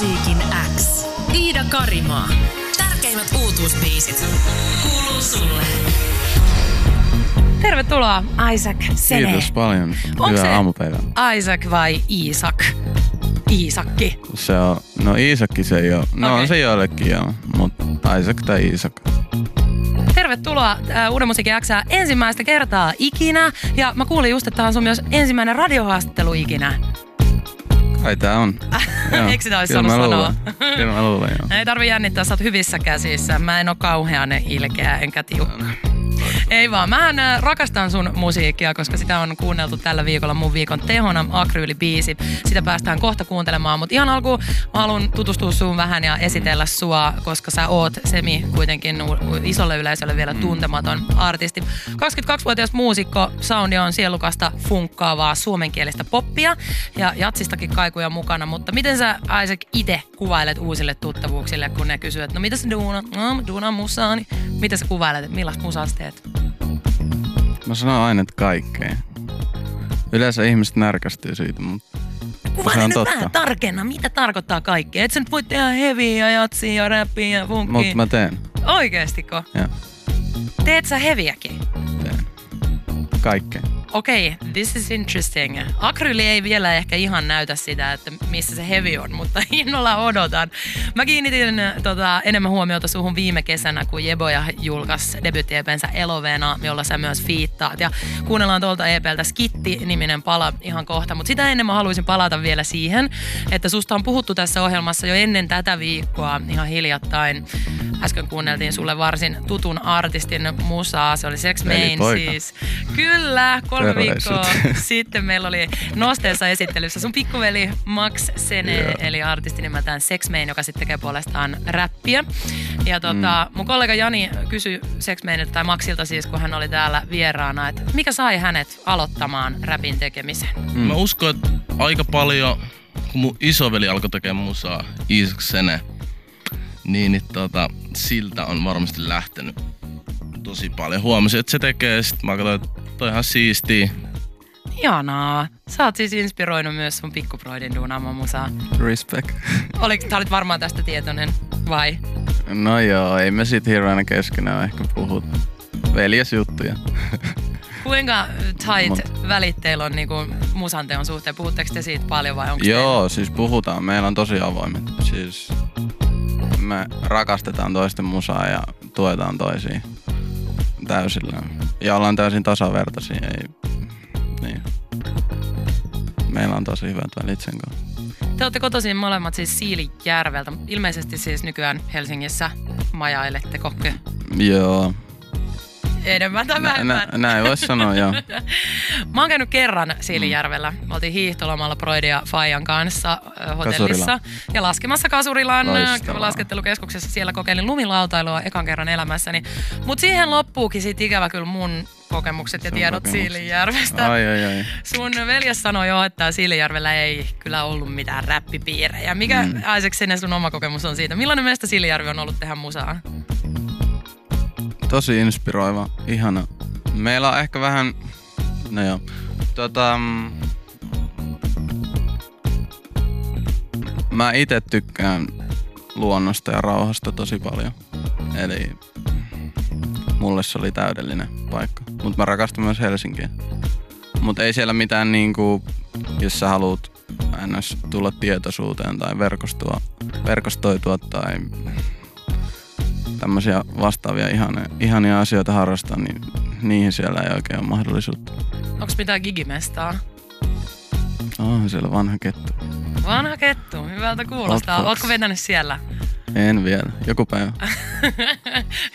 Uudenmusiikin X. Iida Karimaa. Tärkeimmät uutuusbiisit kuuluu sulle. Tervetuloa, Isaac Sene. Kiitos paljon. Hyvää aamupäivää. Isaac vai Isaac? Iisakki. Se on, no Iisakki se ei ole. No okay. Se jollekin joo, mutta Isaac tai Isaac. Tervetuloa Uudenmusiikin X:ään ensimmäistä kertaa ikinä. Ja mä kuulin just, että tämä on sun myös ensimmäinen radiohaastattelu ikinä. Ai tää on. Eikö sitä olisi saanut sanoa? Kyllä mä luulen, joo. Ei tarvii jännittää, sä oot hyvissä käsissä. Mä en oo kauhean ilkeä enkä tiukka. Ei vaan, mähän rakastan sun musiikkia, koska sitä on kuunneltu tällä viikolla mun viikon tehona, Akryyli-biisi. Sitä päästään kohta kuuntelemaan, mutta ihan alkuun mä haluan tutustua sun vähän ja esitellä sua, koska sä oot Semi kuitenkin isolle yleisölle vielä tuntematon artisti. 22-vuotias muusikko, soundi on sielukasta funkkaavaa suomenkielistä poppia ja jatsistakin kaikuja mukana, mutta miten sä Isaac itse kuvailet uusille tuttavuuksille, kun ne kysyy, että no mitä sä duunat? No, duunaan musaa, niin mitä sä kuvailet, että millaista musaa sä teet? Mä sanon aina, että kaikkea. Yleensä ihmiset närkästyy siitä, mutta se on totta. Vähän tarkenna, mitä tarkoittaa kaikkea. Et sä nyt voi tehdä heviä, jatsia, ja räppiä ja funkia. Mut mä teen. Oikeestiko? Joo. Teet sä heviäkin? Teen. Kaikkea. Okei, okay, this is interesting. Akryyli ei vielä ehkä ihan näytä sitä, että missä se hevi on, mutta innolla odotan. Mä kiinnitin enemmän huomiota suhun viime kesänä, kun Yeboyah julkaisi debyytti-EP:nsä Elovena, jolla sä myös fiittaat. Ja kuunnellaan tuolta EP:ltä Skitti-niminen pala ihan kohta. Mutta sitä ennen mä haluaisin palata vielä siihen, että susta on puhuttu tässä ohjelmassa jo ennen tätä viikkoa ihan hiljattain. Äsken kuunneltiin sulle varsin tutun artistin musaa, se oli Sexmane siis. Kyllä, 3 viikkoa sitten meillä oli nosteessa esittelyssä sun pikkuveli Max Sene, eli artisti nimeltään Sexmane, joka sitten tekee puolestaan räppiä. Ja mun kollega Jani kysyi Sexmanelta tai Maxilta siis, kun hän oli täällä vieraana, että mikä sai hänet aloittamaan räpin tekemisen? Mä uskon, että aika paljon, kun mun isoveli alkoi tekemään musaa, Isaac Sene, niin siltä on varmasti lähtenyt tosi paljon. Huomasin, että se tekee, sit mä katsoin, että toi on ihan siistiä. Ihanaa. Sä oot siis inspiroinut myös sun pikkubroidin duunaamaan musaa. Respect. Sä olit varmaan tästä tietoinen, vai? No joo, ei me sit hirveänä keskenään ehkä puhut. Veljesjuttuja. Kuinka tight välit teillä on niinku musanteon suhteen? Puhutteko te siitä paljon vai onko teillä? Siis puhutaan. Meillä on tosi avoimet. Siis me rakastetaan toisten musaa ja tuetaan toisiin täysillä. Ja ollaan täysin tasavertaisia. Niin. Meillä on tosi hyvät välit sen kanssa. Te olette kotoisin molemmat siis Siilinjärveltä, mutta ilmeisesti siis nykyään Helsingissä majailette kokea. Joo. Enemmän tai vähemmän. Näin voisi sanoa, joo. Mä oon käynyt kerran Siilinjärvellä. Me oltiin hiihtolomalla Broidin ja Fajan kanssa hotellissa. Kasurila. Ja laskemassa Kasurilan laskettelukeskuksessa. Siellä kokeilin lumilautailua ekan kerran elämässäni. Mut siihen loppuukin sit ikävä kyllä mun kokemukset ja tiedot Siilinjärvestä. Ai. Sun veljes sanoi jo, että Siilinjärvellä ei kyllä ollut mitään räppipiirejä. Mikä Isaac Sene sun oma kokemus on siitä? Millainen meistä Siilinjärvi on ollut tehdä musaa? Tosi inspiroiva, ihana. Meillä on ehkä vähän, no joo, mä itse tykkään luonnosta ja rauhasta tosi paljon. Eli mulle se oli täydellinen paikka. Mut mä rakastan myös Helsinkiä. Mut ei siellä mitään niinku, jos sä haluut tulla tietoisuuteen tai verkostoitua tai tämmöisiä vastaavia ihania asioita harrastaa, niin niihin siellä ei oikein ole mahdollisuutta. Onko mitään gigimestaa? Onhan siellä vanha kettu. Vanha kettu, hyvältä kuulostaa. Ootko vetänyt siellä? En vielä, joku päivä.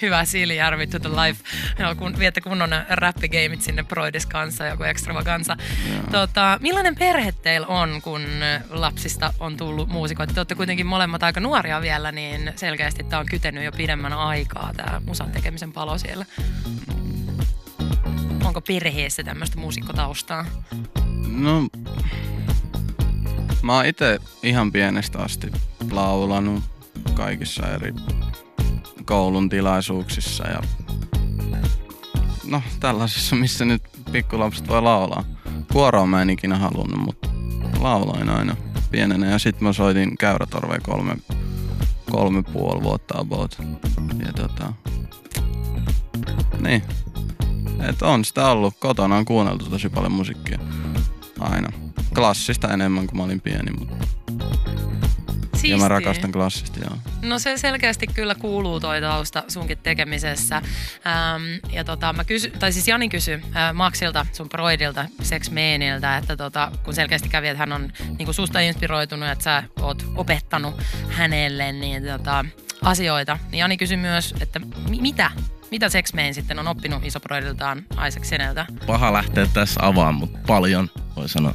Hyvä Siilinjärvi to the life. No, kun viette kunnon räppigeimit sinne Broidis kanssa, joku extravaganza. Millainen perhe teillä on, kun lapsista on tullut muusikoita? Te olette kuitenkin molemmat aika nuoria vielä, niin selkeästi tämä on kytenyt jo pidemmän aikaa, tämä musan tekemisen palo siellä. Onko perheessä tämmöistä muusikkotaustaa? No, mä oon itse ihan pienestä asti laulanut kaikissa eri koulun tilaisuuksissa ja tällaisissa, missä nyt pikkulapset voi laulaa. Kuoroa mä en ikinä halunnut, mutta lauloin aina pienenä ja sitten mä soitin Käyrätorveen 3,5 vuotta about. Ja niin. Et on sitä ollut. Kotona on kuunneltu tosi paljon musiikkia. Aina. Klassista enemmän kuin mä olin pieni, mutta... Siistiä. Ja mä rakastan klassista, joo. No se selkeästi kyllä kuuluu toi tausta sunkin tekemisessä. Ja mä siis Jani kysyi Maxilta, sun broidilta, Sexmaneltä, että kun selkeästi kävi, että hän on niinku susta inspiroitunut, että sä oot opettanut hänelle niin, asioita. Niin Jani kysyi myös, että mitä Sexmane sitten on oppinut isobroidiltaan Isaac Seneltä? Paha lähteä tässä avaan, mutta paljon voi sanoa.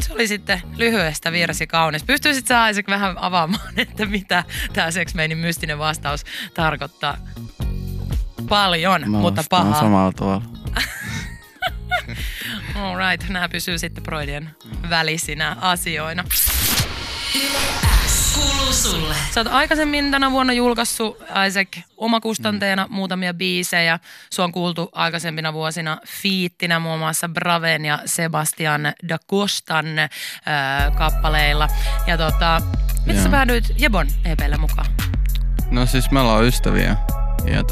Se oli sitten lyhyestä virsi kaunis. Pystyisit sä Isaac vähän avaamaan, että mitä tää Sexmanein mystinen vastaus tarkoittaa? Paljon, mä mutta paha. Mä vastaan samalla tavalla. All right, nää pysyy sitten broidien välisinä asioina. Kuuluu sulle. Sä oot aikaisemmin tänä vuonna julkaissut Isaac omakustanteena muutamia biisejä. Sua on kuultu aikaisempina vuosina fiittinä muun muassa Braven ja Sebastian Dacostan kappaleilla. Ja miten sä päädyit Jebon EP:llä mukaan? No siis meillä on ystäviä. Ja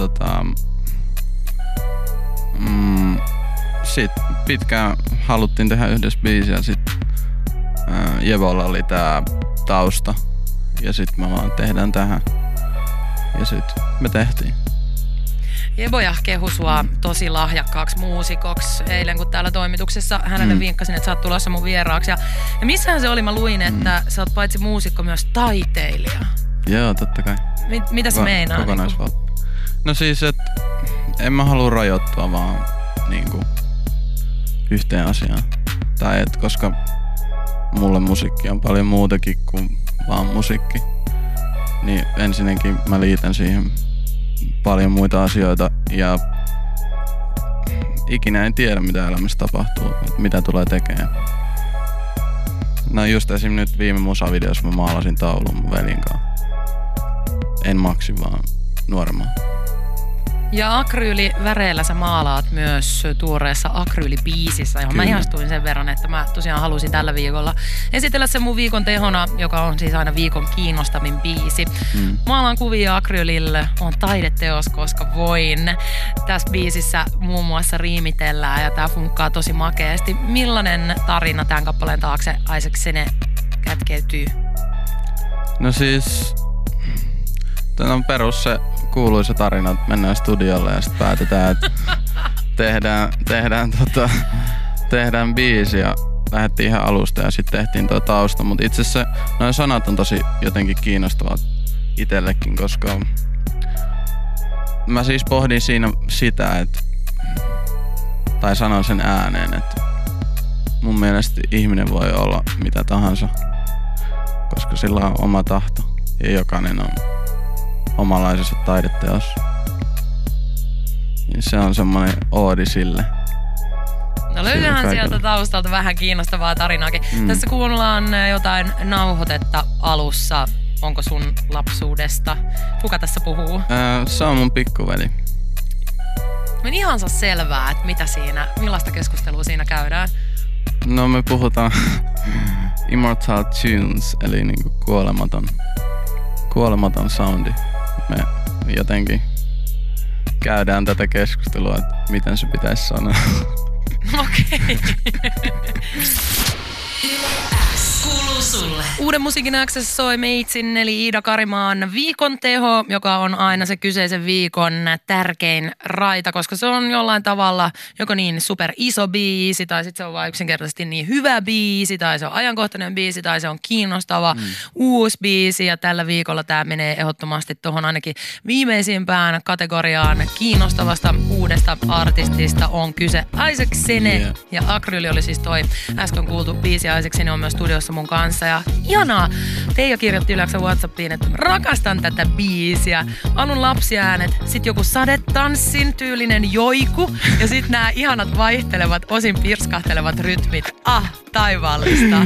sit pitkään haluttiin tehdä yhdessä biisiä. Sit Jebolla oli tää tausta. Ja sit mä vaan tehdään tähän. Ja sit me tehtiin. Yeboyah kehui sua tosi lahjakkaaksi muusikoksi. Eilen kun täällä toimituksessa hänelle vinkkasin, että sä oot tulossa mun vieraaksi. Ja missähän se oli? Mä luin, että sä oot paitsi muusikko myös taiteilija. Joo, totta kai. Mitä se meinaa? Kokonaisvalta. Niin no siis, että en mä halua rajoittua vaan niinku yhteen asiaan. Tai et koska mulle musiikki on paljon muutakin kuin vaan musiikki, niin ensinnäkin mä liitän siihen paljon muita asioita ja ikinä en tiedä mitä elämässä tapahtuu, mitä tulee tekemään. No just esim. Nyt viime musavideossa mä maalasin taulun mun veljen kanssa. En Maxi vaan nuoremman. Ja akryyliväreillä sä maalaat myös tuoreessa akryylibiisissä, johon kyllä mä ihastuin sen verran, että mä tosiaan halusin tällä viikolla esitellä sen mun viikon tehona, joka on siis aina viikon kiinnostavin biisi. Maalaan kuvia akryylille, on taideteos, koska voin. Tässä biisissä muun muassa riimitellään ja tää funkkaa tosi makeasti. Millainen tarina tämän kappaleen taakse Isaac Sene kätkeytyy? No siis... Tämä on perus se kuuluisa tarina, että mennään studiolle ja sitten päätetään, että tehdään biisi ja lähdettiin ihan alusta ja sitten tehtiin tuo tausta. Mutta itse asiassa nuo sanat on tosi jotenkin kiinnostavat itsellekin, koska mä siis pohdin siinä sitä, että, tai sanon sen ääneen, että mun mielestä ihminen voi olla mitä tahansa, koska sillä on oma tahto ja jokainen on omanlaisensa taideteos. Se on semmoinen oodi sille. No löydähän sieltä taustalta vähän kiinnostavaa tarinaakin. Tässä kuullaan jotain nauhoitetta alussa. Onko sun lapsuudesta? Kuka tässä puhuu? Se on mun pikkuveli. Mä en ihan saa selvää, että mitä siinä, millaista keskustelua siinä käydään. No me puhutaan Immortal Tunes, eli niinku kuolematon soundi. Me jotenkin käydään tätä keskustelua, että miten se pitäisi sanoa. Okei. Kuuluu sulle. Uuden musiikin X:ssä soi meitsin eli Iida Karimaan viikon teho, joka on aina se kyseisen viikon tärkein raita, koska se on jollain tavalla joko niin super iso biisi, tai sitten se on vain yksinkertaisesti niin hyvä biisi, tai se on ajankohtainen biisi, tai se on kiinnostava uusi biisi, ja tällä viikolla tämä menee ehdottomasti tuohon ainakin viimeisimpään kategoriaan kiinnostavasta uudesta artistista on kyse Isaac Sene, ja Akryyli oli siis toi äsken kuultu biisi, ja Isaac Sene on myös studiossa mun kanssa ja ihanaa. Teija kirjoitti yleensä Whatsappiin, että rakastan tätä biisiä. Anun lapsiäänet, sit joku sadetanssin tyylinen joiku ja sit nää ihanat vaihtelevat, osin pirskahtelevat rytmit. Ah, taivaallista.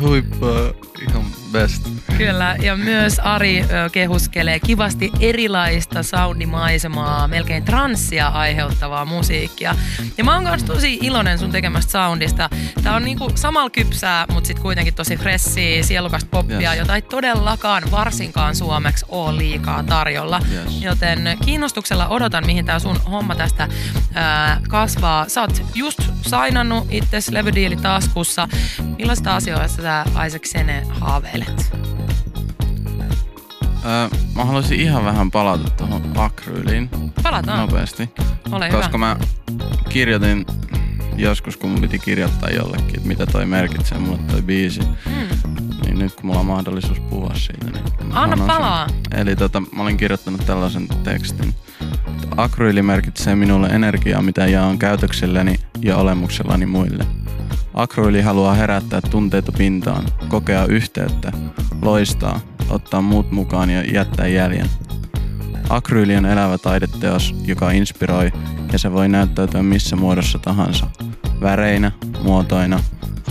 Huippaa. Ihan best. Kyllä, ja myös Ari kehuskelee kivasti erilaista soundimaisemaa, melkein transsia aiheuttavaa musiikkia. Ja mä oon myös tosi iloinen sun tekemästä soundista. Tää on niinku samalla kypsää, mut sit kuitenkin tosi freshia, sielukasta poppia, yes, jota ei todellakaan varsinkaan suomeksi ole liikaa tarjolla. Yes. Joten kiinnostuksella odotan, mihin tää sun homma tästä kasvaa. Sä oot just sainannut itses levydiili taskussa. Millaista asioista sä, Isaac Sene, haaveilet? Mä haluaisin ihan vähän palata tuohon Akryyliin. Palataan. Nopeasti. Ole hyvä. Koska mä kirjoitin joskus, kun mun piti kirjoittaa jollekin, että mitä toi merkitsee mulle toi biisi. Niin nyt kun mulla on mahdollisuus puhua siitä, niin anna palaa! Eli mä olin kirjoittanut tällaisen tekstin. Akryyli merkitsee minulle energiaa, mitä jaan käytökselläni ja olemuksellani muille. Akryyli haluaa herättää tunteita pintaan, kokea yhteyttä, loistaa, ottaa muut mukaan ja jättää jäljen. Akryyli on elävä taideteos, joka inspiroi, ja se voi näyttäytyä missä muodossa tahansa. Väreinä, muotoina,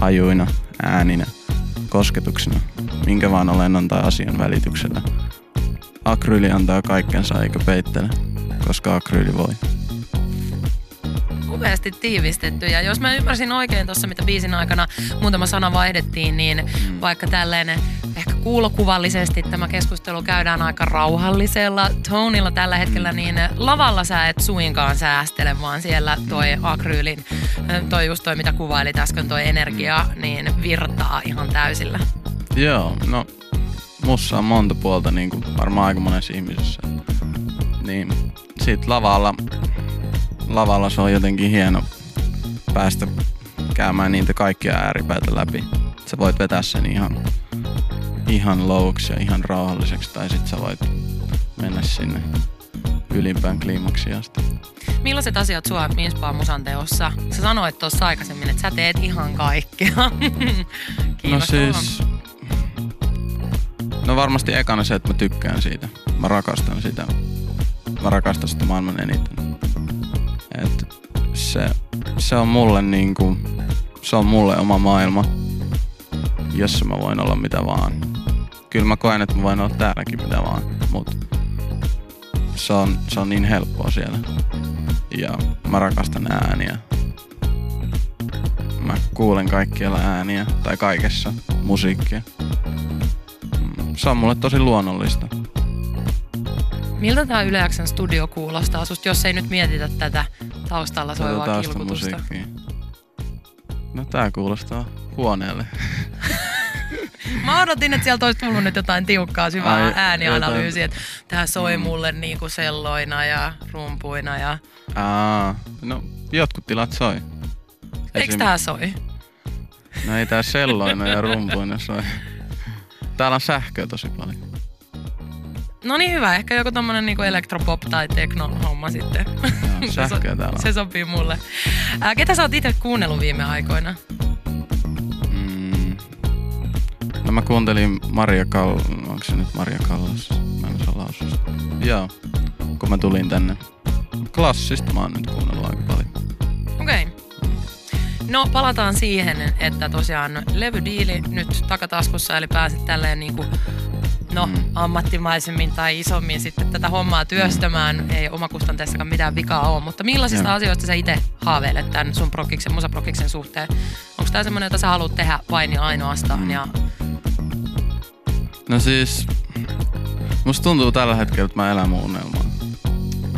hajuina, ääninä, kosketuksena, minkä vaan olennon tai asian välityksellä. Akryyli antaa kaikkensa eikä peittele, koska akryyli voi. Upeasti tiivistetty, ja jos mä ymmärsin oikein tuossa, mitä biisin aikana muutama sana vaihdettiin, niin vaikka tällainen ehkä kuulokuvallisesti tämä keskustelu käydään aika rauhallisella tonilla tällä hetkellä, niin lavalla sä et suinkaan säästele, vaan siellä toi akryylin, toi just toi mitä kuvailit äsken, toi energia, niin virtaa ihan täysillä. Joo, no mussa on monta puolta, niin kuin varmaan aika monessa ihmisessä. Niin sit lavalla se on jotenkin hieno päästä käymään niitä kaikkia ääripäitä läpi. Sä voit vetää sen ihan lowksi ja ihan rauhalliseksi, tai sit sä voit mennä sinne ylimpään kliimaksiin asti. Millaiset asiat sua inspaa musan teossa? Sä sanoit tuossa aikaisemmin, että sä teet ihan kaikkea. No varmasti ekana se, että mä tykkään siitä. Mä rakastan sitä. Mä rakastan sitä maailman eniten. Se on mulle niinku, se on mulle oma maailma, jossa mä voin olla mitä vaan. Kyllä mä koen, että mä voin olla täälläkin mitä vaan, mut se on niin helppoa siellä. Ja mä rakastan ääniä. Mä kuulen kaikkialla ääniä, tai kaikessa musiikkia. Se on mulle tosi luonnollista. Miltä tää Yle X:n studio kuulostaa susta, jos ei nyt mietitä tätä taustalla soivaa kilkutusta? No tää kuulostaa huoneelle. Mä odotin, että sieltä olisi tullut nyt jotain tiukkaa syvää äänianalyysiä, että tää soi mulle niinku selloina ja rumpuina ja... No jotkut tilat soi. Eiks tää soi? No ei tää selloina ja rumpuina soi. Täällä on sähköä tosi paljon. No niin hyvä, ehkä joku tommonen niinku elektropop tai tekno-homma sitten. No, sähköä täällä on. Se sopii mulle. Ketä sä oot itse kuunnellut viime aikoina? No mä kuuntelin Maria Callas. Onko se nyt Maria Callas? Mä en osaa lausua sitä. Joo, kun mä tulin tänne. Klassista mä oon nyt kuunnellut aika paljon. Okei. Okay. No palataan siihen, että tosiaan levydiili nyt takataskussa, eli pääsit tälleen niinku... No, ammattimaisemmin tai isommin sitten tätä hommaa työstämään. Ei omakustanteessakaan mitään vikaa ole, mutta millaisista asioista sä itse haaveilet tämän sun prokiksen, musaprokiksen suhteen? Onko tää semmoinen, jota sä haluat tehdä vain ja ainoastaan? Ja... No siis, musta tuntuu tällä hetkellä, että mä elän mun unelmaa.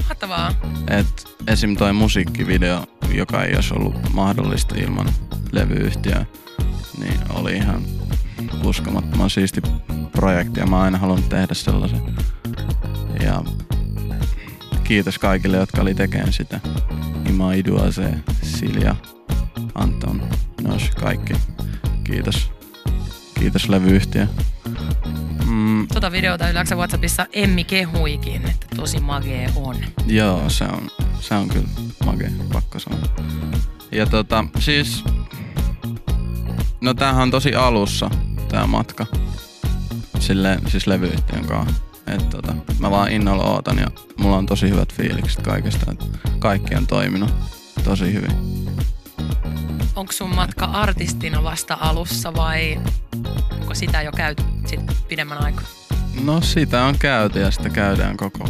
Mahtavaa. Et esim. Toi musiikkivideo, joka ei olisi ollut mahdollista ilman levyyhtiöä, niin oli ihan uskomattoman siisti projekti, ja mä oon aina halunnut tehdä sellaisen. Ja kiitos kaikille, jotka oli tekemään sitä. Ima, Iduase, Silja, Anton, Nos, kaikki. Kiitos. Kiitos levyyhtiö. Tota videota yleensä WhatsAppissa Emmi kehuikin, että tosi magee on. Joo, se on kyllä magee, pakko sanoa. Ja siis... No tämähän on tosi alussa, tää matka. Silleen, siis levyyhtiön kanssa. Mä vaan innolla ootan, ja mulla on tosi hyvät fiilikset kaikesta. Kaikki on toiminut tosi hyvin. Onko sun matka artistina vasta alussa vai onko sitä jo käyty sitten pidemmän aikaa? No sitä on käyty ja sitä käydään koko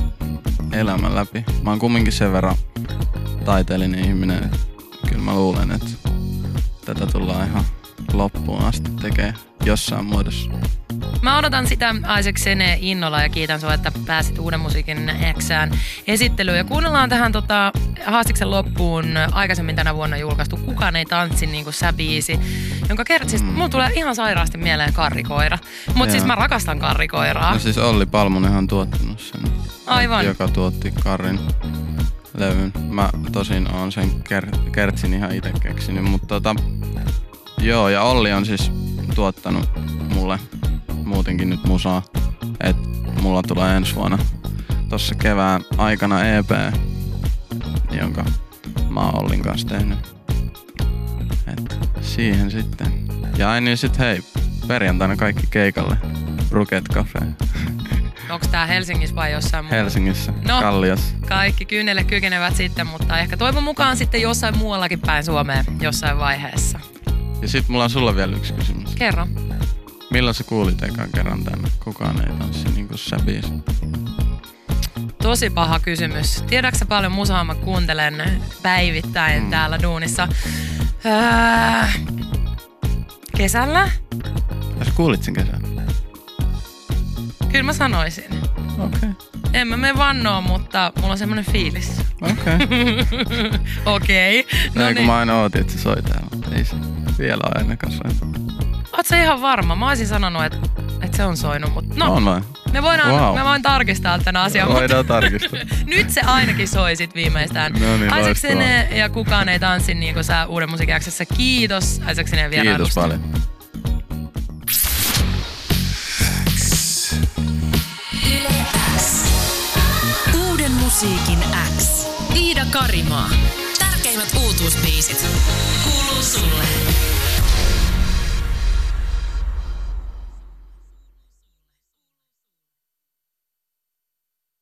elämän läpi. Mä oon kumminkin sen verran taiteellinen ihminen, että kyllä mä luulen, että tätä tullaan ihan loppuun asti tekee jossain muodossa. Mä odotan sitä Isaac Sene innolla ja kiitän sua, että pääsit Uudenmusiikin X:ään esittelyyn. Ja kuunnellaan tähän haastiksen loppuun aikaisemmin tänä vuonna julkaistu Kukaan ei tanssi niin kuin sä -biisi, jonka siis mulla tulee ihan sairaasti mieleen Karrikoira. Mutta siis mä rakastan Karrikoiraa. No siis Olli Palmonenhan on tuottanut sen. Aivan. Joka tuotti Karrin levyn. Mä tosin oon sen kertsin ihan itse keksinyt, mutta joo, ja Olli on siis tuottanut mulle muutenkin nyt musaa, et mulla tulee ensi vuonna tossa kevään aikana EP, jonka mä oon Ollin kanssa tehnyt. Et siihen sitten. Ja ai niin sit hei, perjantaina kaikki keikalle, Ruket Kafe. Onks tää Helsingissä vai jossain muualla? Helsingissä, no, Kalliossa. Kaikki kyynelle kykenevät sitten, mutta ehkä toivon mukaan sitten jossain muuallakin päin Suomeen jossain vaiheessa. Ja sit mulla on sulla vielä yksi kysymys. Kerro. Milloin sä kuulit ekan kerran tämän Kukaan ei tanssi niin kuin sä biisi? Tosi paha kysymys. Tiedätkö sä paljon musaa mä kuuntelen päivittäin täällä duunissa? Kesällä? Ja sä kuulit sen kesällä? Kyllä mä sanoisin. Okei. Okay. En mä mene vannoon, mutta mulla on semmonen fiilis. Okei. Okay. Okei. Okay. No näin niin. Kun mä aina ootin, että se soi täällä, mutta ei se vielä ole ainakaan soittanut. Oot sä ihan varma? Mä oisin sanonut, että se on soinut, mutta no. On vai? Me voidaan, wow. Mä voin tarkistaa tämän asian. Voidaan tarkistaa. Nyt se ainakin soi sit viimeistään. No niin, Isaac Sene ja Kukaan ei tanssi niin kuin sä Uudenmusiikin X:ssä. Kiitos Isaac Sene vierailusta. Kiitos paljon. Uudenmusiikin X. Iida Karimaa. Tärkeimmät uutuusbiisit.